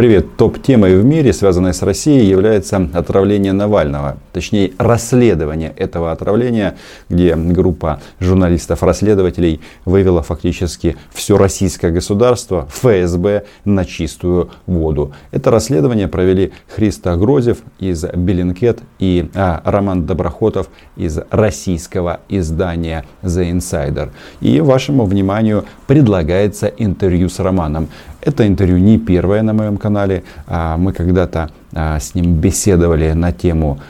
Привет. Топ-темой в мире, связанной с Россией, является отравление Навального. Точнее, расследование этого отравления, где группа журналистов-расследователей вывела фактически все российское государство, ФСБ, на чистую воду. Это расследование провели Christo Grozev из Bellingcat и Роман Доброхотов из российского издания The Insider. И вашему вниманию предлагается интервью с Романом. Это интервью не первое на моем канале. Мы когда-то с ним беседовали на тему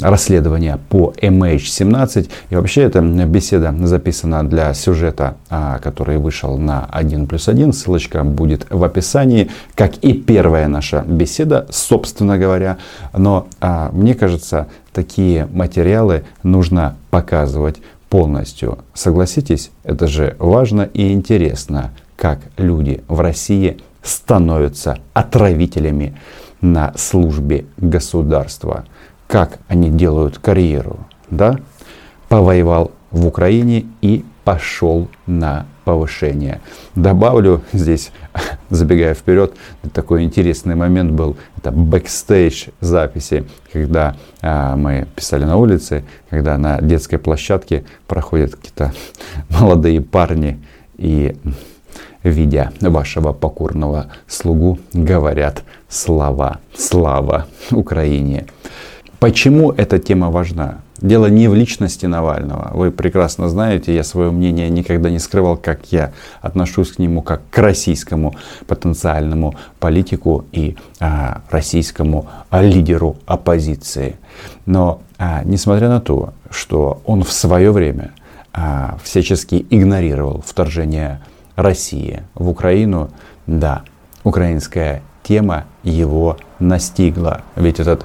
расследования по MH17. И вообще эта беседа записана для сюжета, который вышел на 1+1. Ссылочка будет в описании, как и первая наша беседа, собственно говоря. Но мне кажется, такие материалы нужно показывать полностью. Согласитесь, это же важно и интересно, как люди в России становятся отравителями на службе государства. Как они делают карьеру, да? Повоевал в Украине и пошел на повышение. Добавлю здесь, забегая вперед, такой интересный момент был. Это бэкстейдж записи, когда мы писали на улице, когда на детской площадке проходят какие-то молодые парни и, видя вашего покорного слугу, говорят слова «Слава Украине». Почему эта тема важна? Дело не в личности Навального. Вы прекрасно знаете, я свое мнение никогда не скрывал, как я отношусь к нему, как к российскому потенциальному политику и российскому лидеру оппозиции. Но несмотря на то, что он в свое время всячески игнорировал вторжение России в Украину, да, украинская тема его настигла. Ведь этот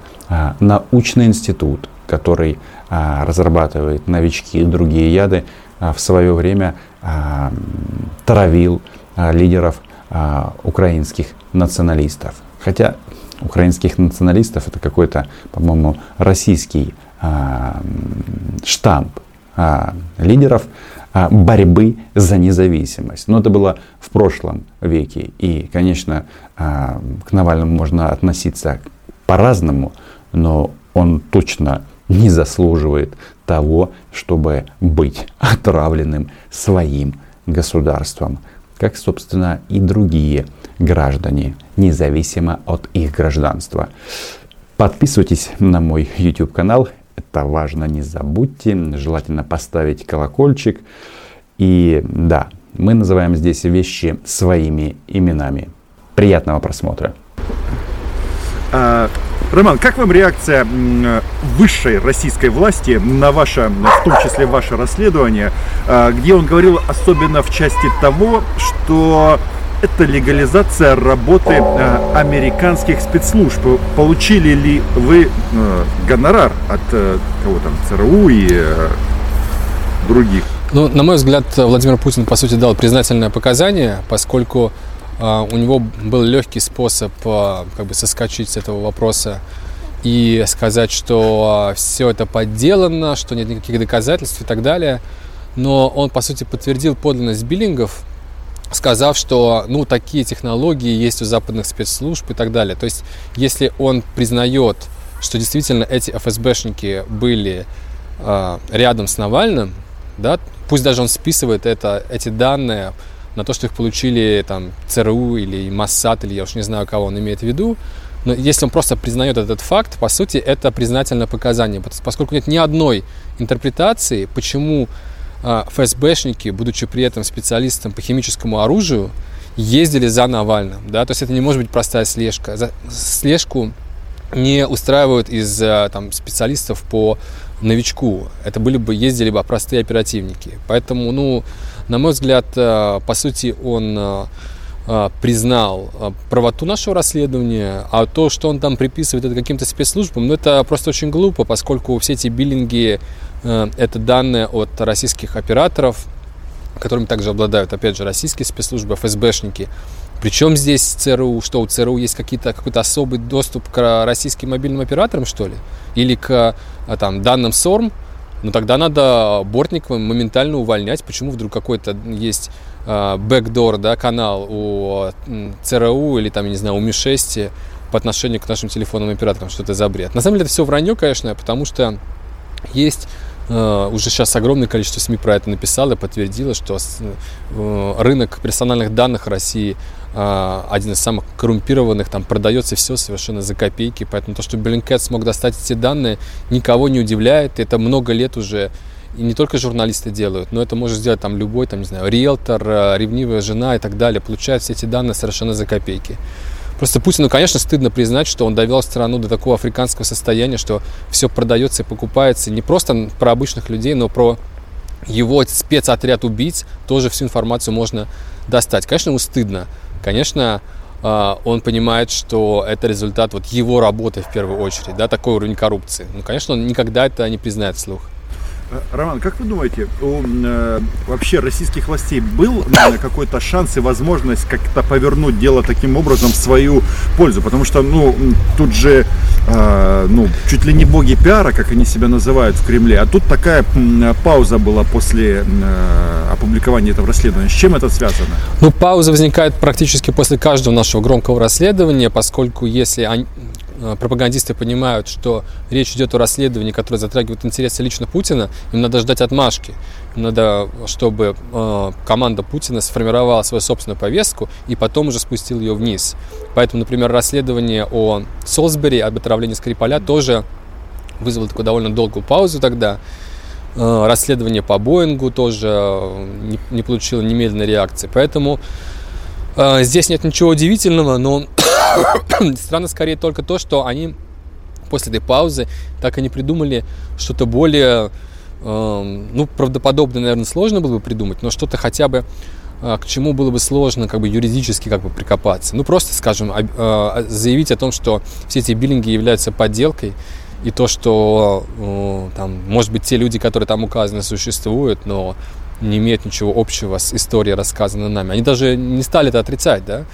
научный институт, который разрабатывает новички и другие яды, в свое время травил лидеров украинских националистов. Хотя украинских националистов — это какой-то, по-моему, российский штамп лидеров борьбы за независимость. Но это было в прошлом веке. И, конечно, к Навальному можно относиться по-разному, но он точно не заслуживает того, чтобы быть отравленным своим государством. Как, собственно, и другие граждане, независимо от их гражданства. Подписывайтесь на мой YouTube канал. Это важно, не забудьте. Желательно поставить колокольчик. И да, мы называем здесь вещи своими именами. Приятного просмотра. Роман, как вам реакция высшей российской власти на ваше, в том числе ваше расследование, где он говорил особенно в части того, что это легализация работы американских спецслужб? Получили ли вы гонорар от кого там, ЦРУ и других? Ну, на мой взгляд, Владимир Путин, по сути, дал признательное показание, поскольку у него был легкий способ как бы соскочить с этого вопроса и сказать, что все это подделано, что нет никаких доказательств и так далее. Но он, по сути, подтвердил подлинность биллингов, сказав, что ну, такие технологии есть у западных спецслужб и так далее. То есть, если он признает, что действительно эти ФСБшники были рядом с Навальным, да, пусть даже он списывает это, эти данные на то, что их получили там, ЦРУ или Моссад, или я уж не знаю, кого он имеет в виду, но если он просто признает этот факт, по сути, это признательное показание, поскольку нет ни одной интерпретации, почему ФСБшники, будучи при этом специалистом по химическому оружию, ездили за Навальным. Да? То есть это не может быть простая слежка. Слежку не устраивают из там, специалистов по новичку. Это были бы, ездили бы простые оперативники. Поэтому, ну, на мой взгляд, по сути, он признал правоту нашего расследования, а то, что он там приписывает это каким-то спецслужбам, ну, это просто очень глупо, поскольку все эти биллинги — это данные от российских операторов, которыми также обладают, опять же, российские спецслужбы, ФСБшники. Причем здесь ЦРУ? Что, у ЦРУ есть какой-то особый доступ к российским мобильным операторам, что ли? Или к там, данным СОРМ? но тогда надо Бортникова моментально увольнять. Почему вдруг какой-то есть бэкдор, да, канал у ЦРУ или там, я не знаю, у МИ-6 по отношению к нашим телефонным операторам? Что это за бред? На самом деле это все вранье, конечно, потому что есть... Уже сейчас огромное количество СМИ про это написало и подтвердило, что рынок персональных данных России один из самых коррумпированных, там продается все совершенно за копейки, поэтому то, что Bellingcat смог достать эти данные, никого не удивляет, это много лет уже, и не только журналисты делают, но это может сделать там любой, там, не знаю, риэлтор, ревнивая жена и так далее, получают все эти данные совершенно за копейки. Просто Путину, конечно, стыдно признать, что он довел страну до такого африканского состояния, что все продается и покупается. Не просто про обычных людей, но про его спецотряд убийц тоже всю информацию можно достать. Конечно, ему стыдно. Конечно, он понимает, что это результат вот его работы в первую очередь, да, такой уровень коррупции. Ну, конечно, он никогда это не признает вслух. Роман, как вы думаете, у вообще российских властей был какой-то шанс и возможность как-то повернуть дело таким образом в свою пользу? Потому что, ну, тут же, чуть ли не боги пиара, как они себя называют в Кремле, а тут такая пауза была после опубликования этого расследования. С чем это связано? Ну, пауза возникает практически после каждого нашего громкого расследования, поскольку если они... пропагандисты понимают, что речь идет о расследовании, которое затрагивает интересы лично Путина, им надо ждать отмашки. Им надо, чтобы команда Путина сформировала свою собственную повестку и потом уже спустила ее вниз. Поэтому, например, расследование о Солсбери, об отравлении Скрипаля тоже вызвало такую довольно долгую паузу тогда. Расследование по Боингу тоже не получило немедленной реакции. Поэтому здесь нет ничего удивительного, но... Странно скорее только то, что они после этой паузы так и не придумали что-то более, правдоподобное, наверное, сложно было бы придумать, но что-то хотя бы, к чему было бы сложно как бы юридически как бы прикопаться. Ну, просто, скажем, заявить о том, что все эти биллинги являются подделкой, и то, что, там, может быть, те люди, которые там указаны, существуют, но не имеют ничего общего с историей, рассказанной нами. Они даже не стали это отрицать, да?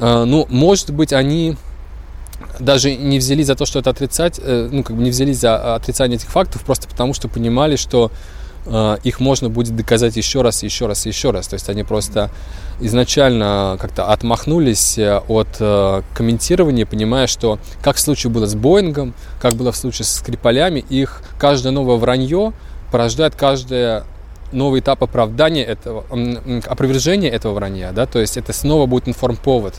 Ну, может быть, они даже не взялись за то, что это отрицать, не взялись за отрицание этих фактов, просто потому что понимали, что их можно будет доказать еще раз, еще раз, еще раз. То есть они просто изначально как-то отмахнулись от комментирования, понимая, что как в случае было с Боингом, как было в случае с Скрипалями, их каждое новое вранье порождает каждое... новый этап оправдания этого, опровержения этого вранья, да, то есть это снова будет информповод.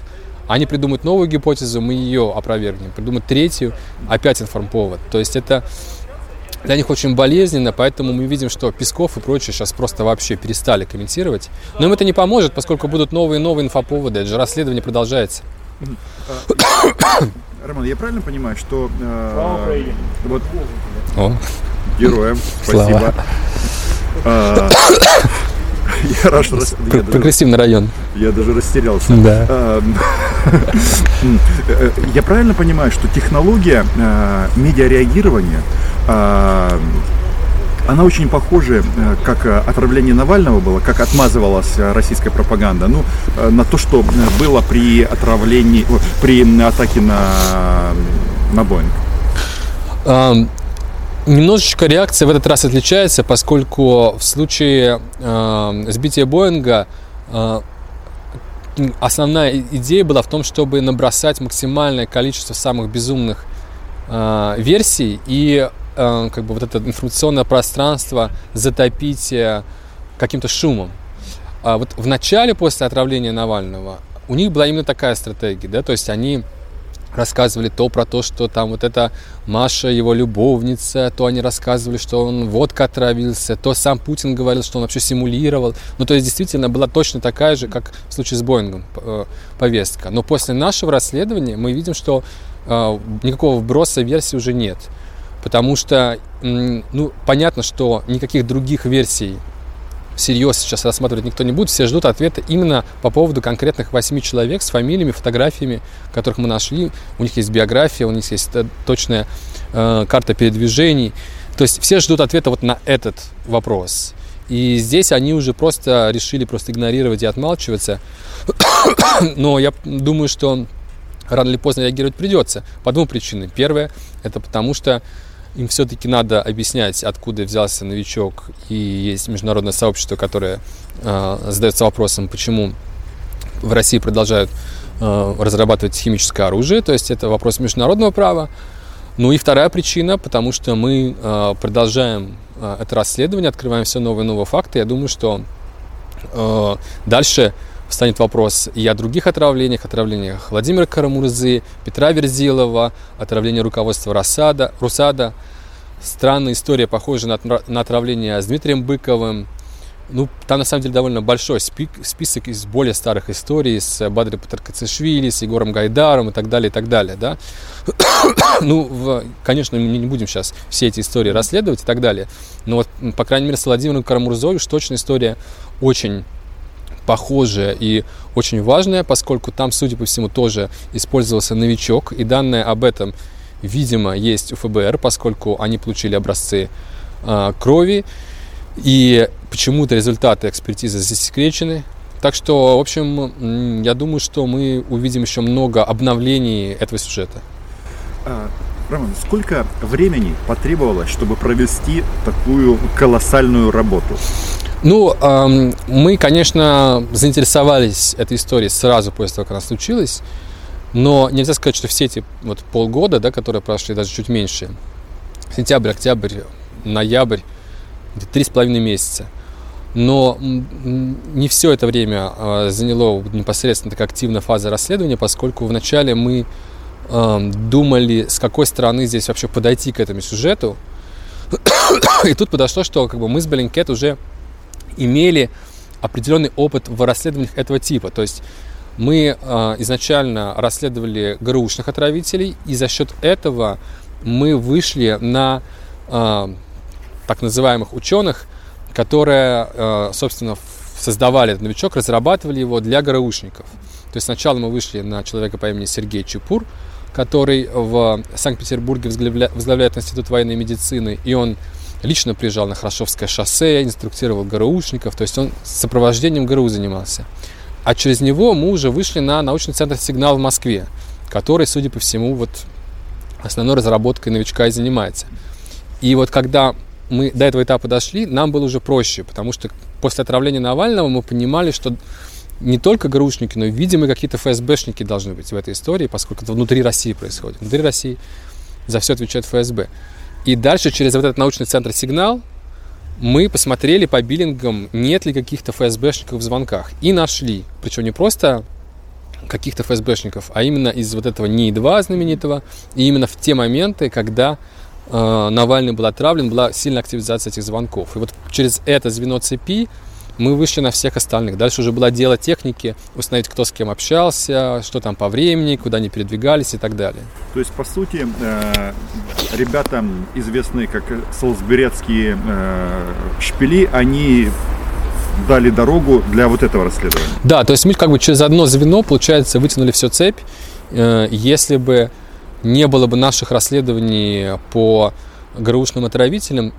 Они придумают новую гипотезу, мы ее опровергнем, придумают третью, опять информповод. То есть это для них очень болезненно, поэтому мы видим, что Песков и прочие сейчас просто вообще перестали комментировать. Но им это не поможет, поскольку будут новые и новые инфоповоды, это же расследование продолжается. Роман, я правильно понимаю, что... вот героям, спасибо. Я рад, что... Прогрессивный район. Я даже растерялся. Да. Я правильно понимаю, что технология медиареагирования, она очень похожа, как отравление Навального было, как отмазывалась российская пропаганда, ну, на то, что было при отравлении, при атаке на Боинг? Немножечко реакция в этот раз отличается, поскольку в случае сбития Боинга основная идея была в том, чтобы набросать максимальное количество самых безумных версий и вот это информационное пространство затопить каким-то шумом. А вот в начале, после отравления Навального, у них была именно такая стратегия, да, то есть они... рассказывали то про то, что там вот эта Маша, его любовница, то они рассказывали, что он водкой отравился, то сам Путин говорил, что он вообще симулировал. Ну, то есть, действительно, была точно такая же, как в случае с Боингом, повестка. Но после нашего расследования мы видим, что никакого вброса версий уже нет. Потому что, понятно, что никаких других версий всерьез сейчас рассматривать никто не будет, все ждут ответа именно по поводу конкретных 8 человек с фамилиями, фотографиями, которых мы нашли, у них есть биография, у них есть точная карта передвижений, то есть все ждут ответа вот на этот вопрос, и здесь они уже просто решили просто игнорировать и отмалчиваться, но я думаю, что рано или поздно реагировать придется по двум причинам. Первое, это потому что им все-таки надо объяснять, откуда взялся новичок, и есть международное сообщество, которое задается вопросом, почему в России продолжают разрабатывать химическое оружие, то есть это вопрос международного права. Ну и вторая причина, потому что мы продолжаем это расследование, открываем все новые и новые факты. Я думаю, что дальше встанет вопрос и о других отравлениях, отравлениях Владимира Кара-Мурзы, Петра Верзилова, отравление руководства РУСАДА. Странная история, похожая на отравление с Дмитрием Быковым. Ну, там, на самом деле, довольно большой список из более старых историй с Бадри Патаркацишвили, с Егором Гайдаром и так далее, да. Конечно, мы не будем сейчас все эти истории расследовать и так далее, но вот, по крайней мере, с Владимиром Кара-Мурзой уж точно история очень похожая и очень важная, поскольку там, судя по всему, тоже использовался новичок, и данные об этом, видимо, есть у ФБР, поскольку они получили образцы крови, и почему-то результаты экспертизы засекречены. Так что, в общем, я думаю, что мы увидим еще много обновлений этого сюжета. Роман, сколько времени потребовалось, чтобы провести такую колоссальную работу? Мы, конечно, заинтересовались этой историей сразу после того, как она случилась. Но нельзя сказать, что все эти полгода, да, которые прошли, даже чуть меньше, сентябрь, октябрь, ноябрь, 3,5 месяца. Но не все это время заняло непосредственно так активно фаза расследования, поскольку вначале мы думали, с какой стороны здесь вообще подойти к этому сюжету. И тут подошло, что мы с Bellingcat уже имели определенный опыт в расследованиях этого типа. То есть мы изначально расследовали ГРУшных отравителей, и за счет этого мы вышли на так называемых ученых, которые, собственно, создавали этот новичок, разрабатывали его для ГРУшников. То есть сначала мы вышли на человека по имени Сергей Чепур, который в Санкт-Петербурге возглавляет Институт военной медицины, и он лично приезжал на Хрошевское шоссе, инструктировал ГРУшников, то есть он сопровождением ГРУ занимался. А через него мы уже вышли на научный центр «Сигнал» в Москве, который, судя по всему, основной разработкой новичка и занимается. И когда мы до этого этапа дошли, нам было уже проще, потому что после отравления Навального мы понимали, что не только ГРУшники, но, видимо, какие-то ФСБшники должны быть в этой истории, поскольку это внутри России происходит. Внутри России за все отвечает ФСБ. И дальше через этот научный центр «Сигнал» мы посмотрели по биллингам, нет ли каких-то ФСБшников в звонках. И нашли, причем не просто каких-то ФСБшников, а именно из этого НИИ-2 знаменитого, и именно в те моменты, когда Навальный был отравлен, была сильная активизация этих звонков. И через это звено цепи мы вышли на всех остальных. Дальше уже было дело техники, установить, кто с кем общался, что там по времени, куда они передвигались и так далее. То есть, по сути, ребята, известные как солсберецкие шпили, они дали дорогу для этого расследования. Да, то есть мы через одно звено, получается, вытянули всю цепь. Если бы не было бы наших расследований по ГРУшным отравителям,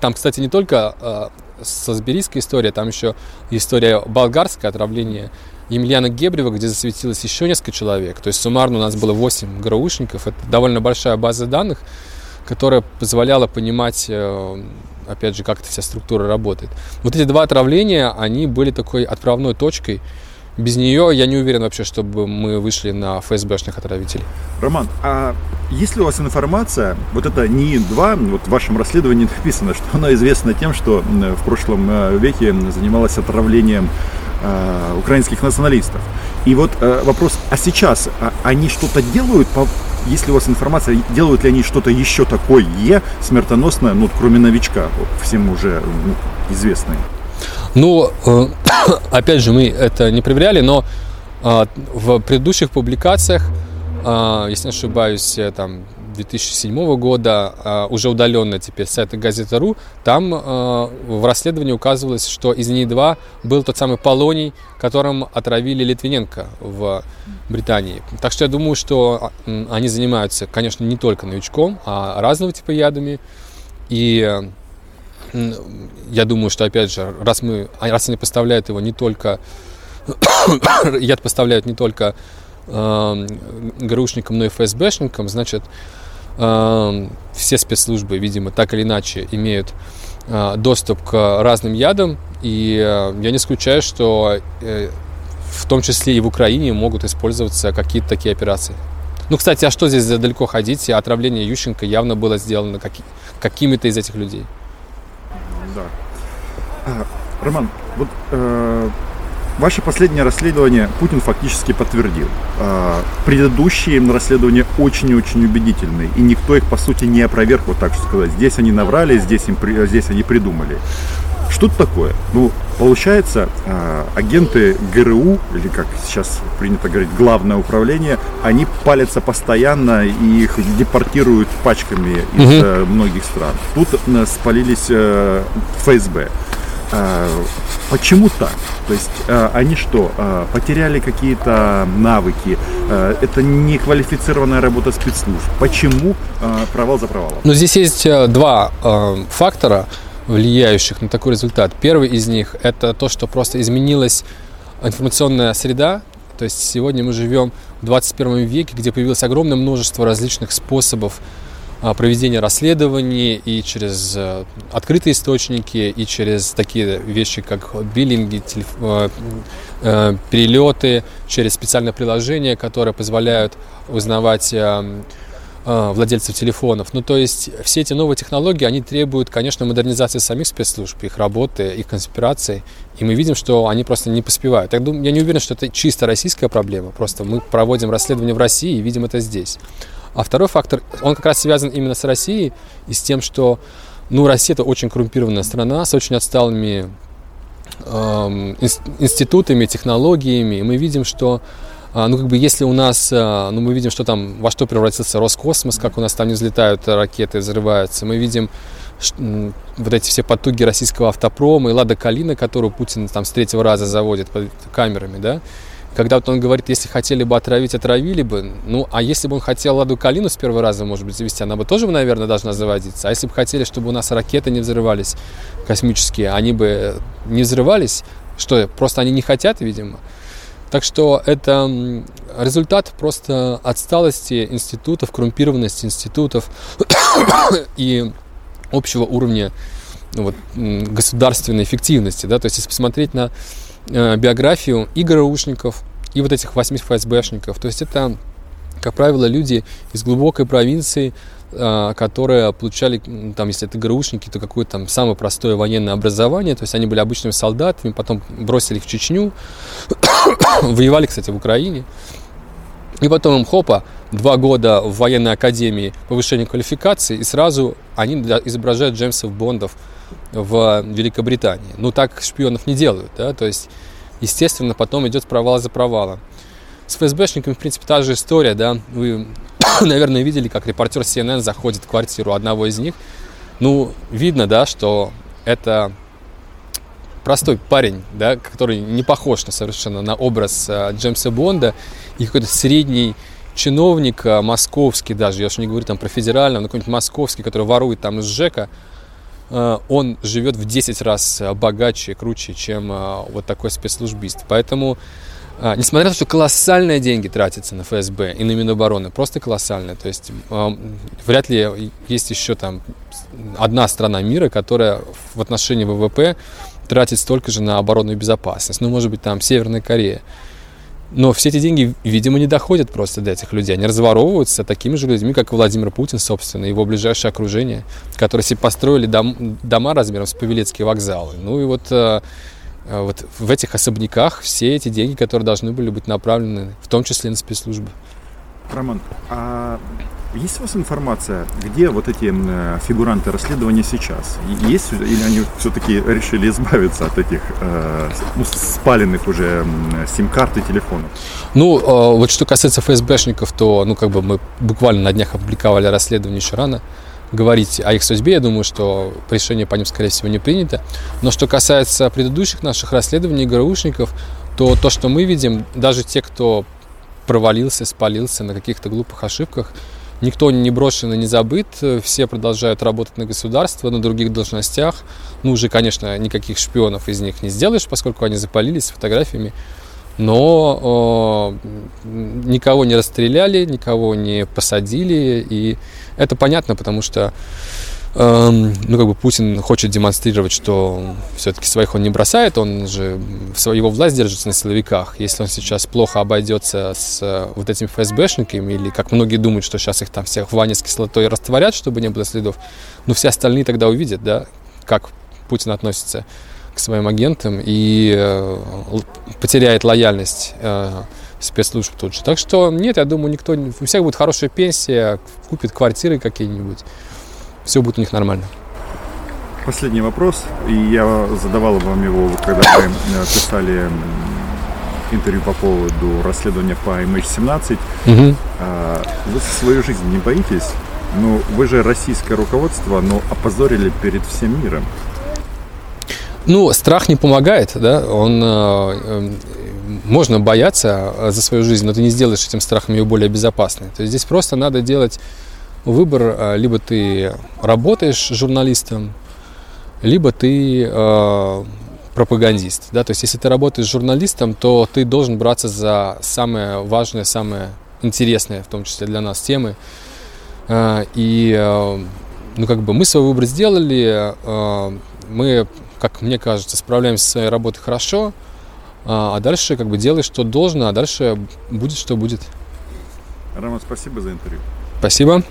там, кстати, не только солсберийская история, там еще история болгарское отравление Емельяна Гебрева, где засветилось еще несколько человек. То есть суммарно у нас было 8 ГРУшников. Это довольно большая база данных, которая позволяла понимать, опять же, как эта вся структура работает. Эти два отравления, они были такой отправной точкой. Без нее я не уверен вообще, чтобы мы вышли на ФСБшных отравителей. Роман, а есть ли у вас информация, это НИИ-2, в вашем расследовании написано, что она известна тем, что в прошлом веке занималась отравлением украинских националистов. И вопрос, а сейчас они что-то делают? Есть ли у вас информация, делают ли они что-то еще такое смертоносное, кроме новичка, всем уже известное? Опять же, мы это не проверяли, но в предыдущих публикациях, если не ошибаюсь, 2007 года, уже удаленно теперь с сайта Газета.ру, там в расследовании указывалось, что из НИИ-2 был тот самый Полоний, которым отравили Литвиненко в Британии. Так что я думаю, что они занимаются, конечно, не только новичком, а разного типа ядами. И я думаю, что, опять же, раз они поставляют его не только яд поставляют не только ГРУшникам, но и ФСБшникам, значит, Все спецслужбы, видимо, так или иначе имеют доступ к разным ядам, и я не исключаю, что в том числе и в Украине могут использоваться какие-то такие операции. Ну, кстати, а что здесь далеко ходить? Отравление Ющенко явно было сделано какими-то из этих людей. Да. Роман, вот ваше последнее расследование Путин фактически подтвердил. Предыдущие расследования очень-очень убедительные, и никто их, по сути, не опроверг, вот так сказать. Здесь они наврали, здесь они придумали. Что это такое? Ну, получается, агенты ГРУ, или как сейчас принято говорить, главное управление, они палятся постоянно и их депортируют пачками из многих стран. Тут спалились ФСБ. Почему так? То есть они что, потеряли какие-то навыки? Это неквалифицированная работа спецслужб. Почему провал за провалом? Но здесь есть два фактора, влияющих на такой результат. Первый из них – это то, что просто изменилась информационная среда. То есть сегодня мы живем в 21 веке, где появилось огромное множество различных способов проведения расследований и через открытые источники, и через такие вещи, как биллинги, перелеты, через специальные приложения, которые позволяют узнавать владельцев телефонов. Ну, то есть все эти новые технологии, они требуют, конечно, модернизации самих спецслужб, их работы, их конспирации. И мы видим, что они просто не поспевают. Я не уверен, что это чисто российская проблема. Просто мы проводим расследование в России и видим это здесь. А второй фактор, он как раз связан именно с Россией и с тем, что, ну, Россия – это очень коррумпированная страна с очень отсталыми институтами, технологиями. И мы видим, что если у нас, мы видим, что там, во что превратился Роскосмос, как у нас там не взлетают ракеты, взрываются. Мы видим вот эти все потуги российского автопрома и Лада Калина, которую Путин там с третьего раза заводит под камерами, да. Когда вот он говорит, если хотели бы отравить, отравили бы. Ну, а если бы он хотел Ладу Калину с первого раза, может быть, завести, она бы тоже, наверное, должна заводиться. А если бы хотели, чтобы у нас ракеты не взрывались космические, они бы не взрывались, что, просто они не хотят, видимо. Так что это результат просто отсталости институтов, коррумпированности институтов и общего уровня государственной эффективности. Да? То есть, если посмотреть на биографию и ГРУшников, и вот этих 8 ФСБшников, то есть это, как правило, люди из глубокой провинции, которые получали, там, если это ГРУшники, то какое-то там самое простое военное образование, то есть они были обычными солдатами, потом бросили их в Чечню, воевали, кстати, в Украине, и потом им, хопа, 2 года в военной академии повышения квалификации, и сразу они изображают Джеймсов Бондов в Великобритании. Ну, так шпионов не делают, да, то есть, естественно, потом идет провал за провалом. С ФСБшниками, в принципе, та же история, да, вы, наверное, видели, как репортер CNN заходит в квартиру одного из них. Ну, видно, да, что это простой парень, да, который не похож совершенно на образ Джеймса Бонда, и какой-то средний чиновник московский даже, я уж не говорю там про федерального, но какой-нибудь московский, который ворует там из ЖЭКа, он живет в 10 раз богаче, круче, чем вот такой спецслужбист. Поэтому, несмотря на то, что колоссальные деньги тратятся на ФСБ и на Минобороны, просто колоссальные, то есть вряд ли есть еще там одна страна мира, которая в отношении ВВП тратит столько же на оборонную безопасность. Ну, может быть, там Северная Корея. Но все эти деньги, видимо, не доходят просто до этих людей. Они разворовываются такими же людьми, как и Владимир Путин, собственно, его ближайшее окружение, которые себе построили дома размером с Павелецкий вокзал. Ну и вот в этих особняках все эти деньги, которые должны были быть направлены, в том числе на спецслужбы. Роман, а есть у вас информация, где вот эти фигуранты расследования сейчас? Есть, или они все-таки решили избавиться от этих спаленных уже сим-карт и телефонов? Ну, вот что касается ФСБшников, то, мы буквально на днях опубликовали расследование, еще рано говорить о их судьбе. Я думаю, что решение по ним, скорее всего, не принято. Но что касается предыдущих наших расследований ГРУшников, то то, что мы видим, даже те, кто провалился, спалился на каких-то глупых ошибках, никто не брошен и не забыт, все продолжают работать на государство, на других должностях. Ну, уже, конечно, никаких шпионов из них не сделаешь, поскольку они запалились с фотографиями. но никого не расстреляли, никого не посадили, и это понятно, потому что Путин хочет демонстрировать, что все-таки своих он не бросает, он же, его власть держится на силовиках. Если он сейчас плохо обойдется с вот этими ФСБшниками, или, как многие думают, что сейчас их там всех в ванне с кислотой растворят, чтобы не было следов, но все остальные тогда увидят, да, как Путин относится к своим агентам и потеряет лояльность спецслужб тут же. Так что нет, я думаю, никто, у всех будет хорошая пенсия, купит квартиры какие-нибудь. Все будет у них нормально. Последний вопрос. И я задавал вам его, когда вы писали интервью по поводу расследования по MH17. Угу. Вы свою жизнь не боитесь? Ну, вы же российское руководство, но опозорили перед всем миром. Ну, страх не помогает, да? Можно бояться за свою жизнь, но ты не сделаешь этим страхом ее более безопасной. То есть здесь просто надо делать выбор: либо ты работаешь журналистом, либо ты пропагандист. Да? То есть, если ты работаешь журналистом, то ты должен браться за самые важные, самые интересные, в том числе для нас, темы. Мы свой выбор сделали, мы, как мне кажется, справляемся со своей работой хорошо, а дальше делай, что должно, а дальше будет, что будет. Роман, спасибо за интервью. Спасибо.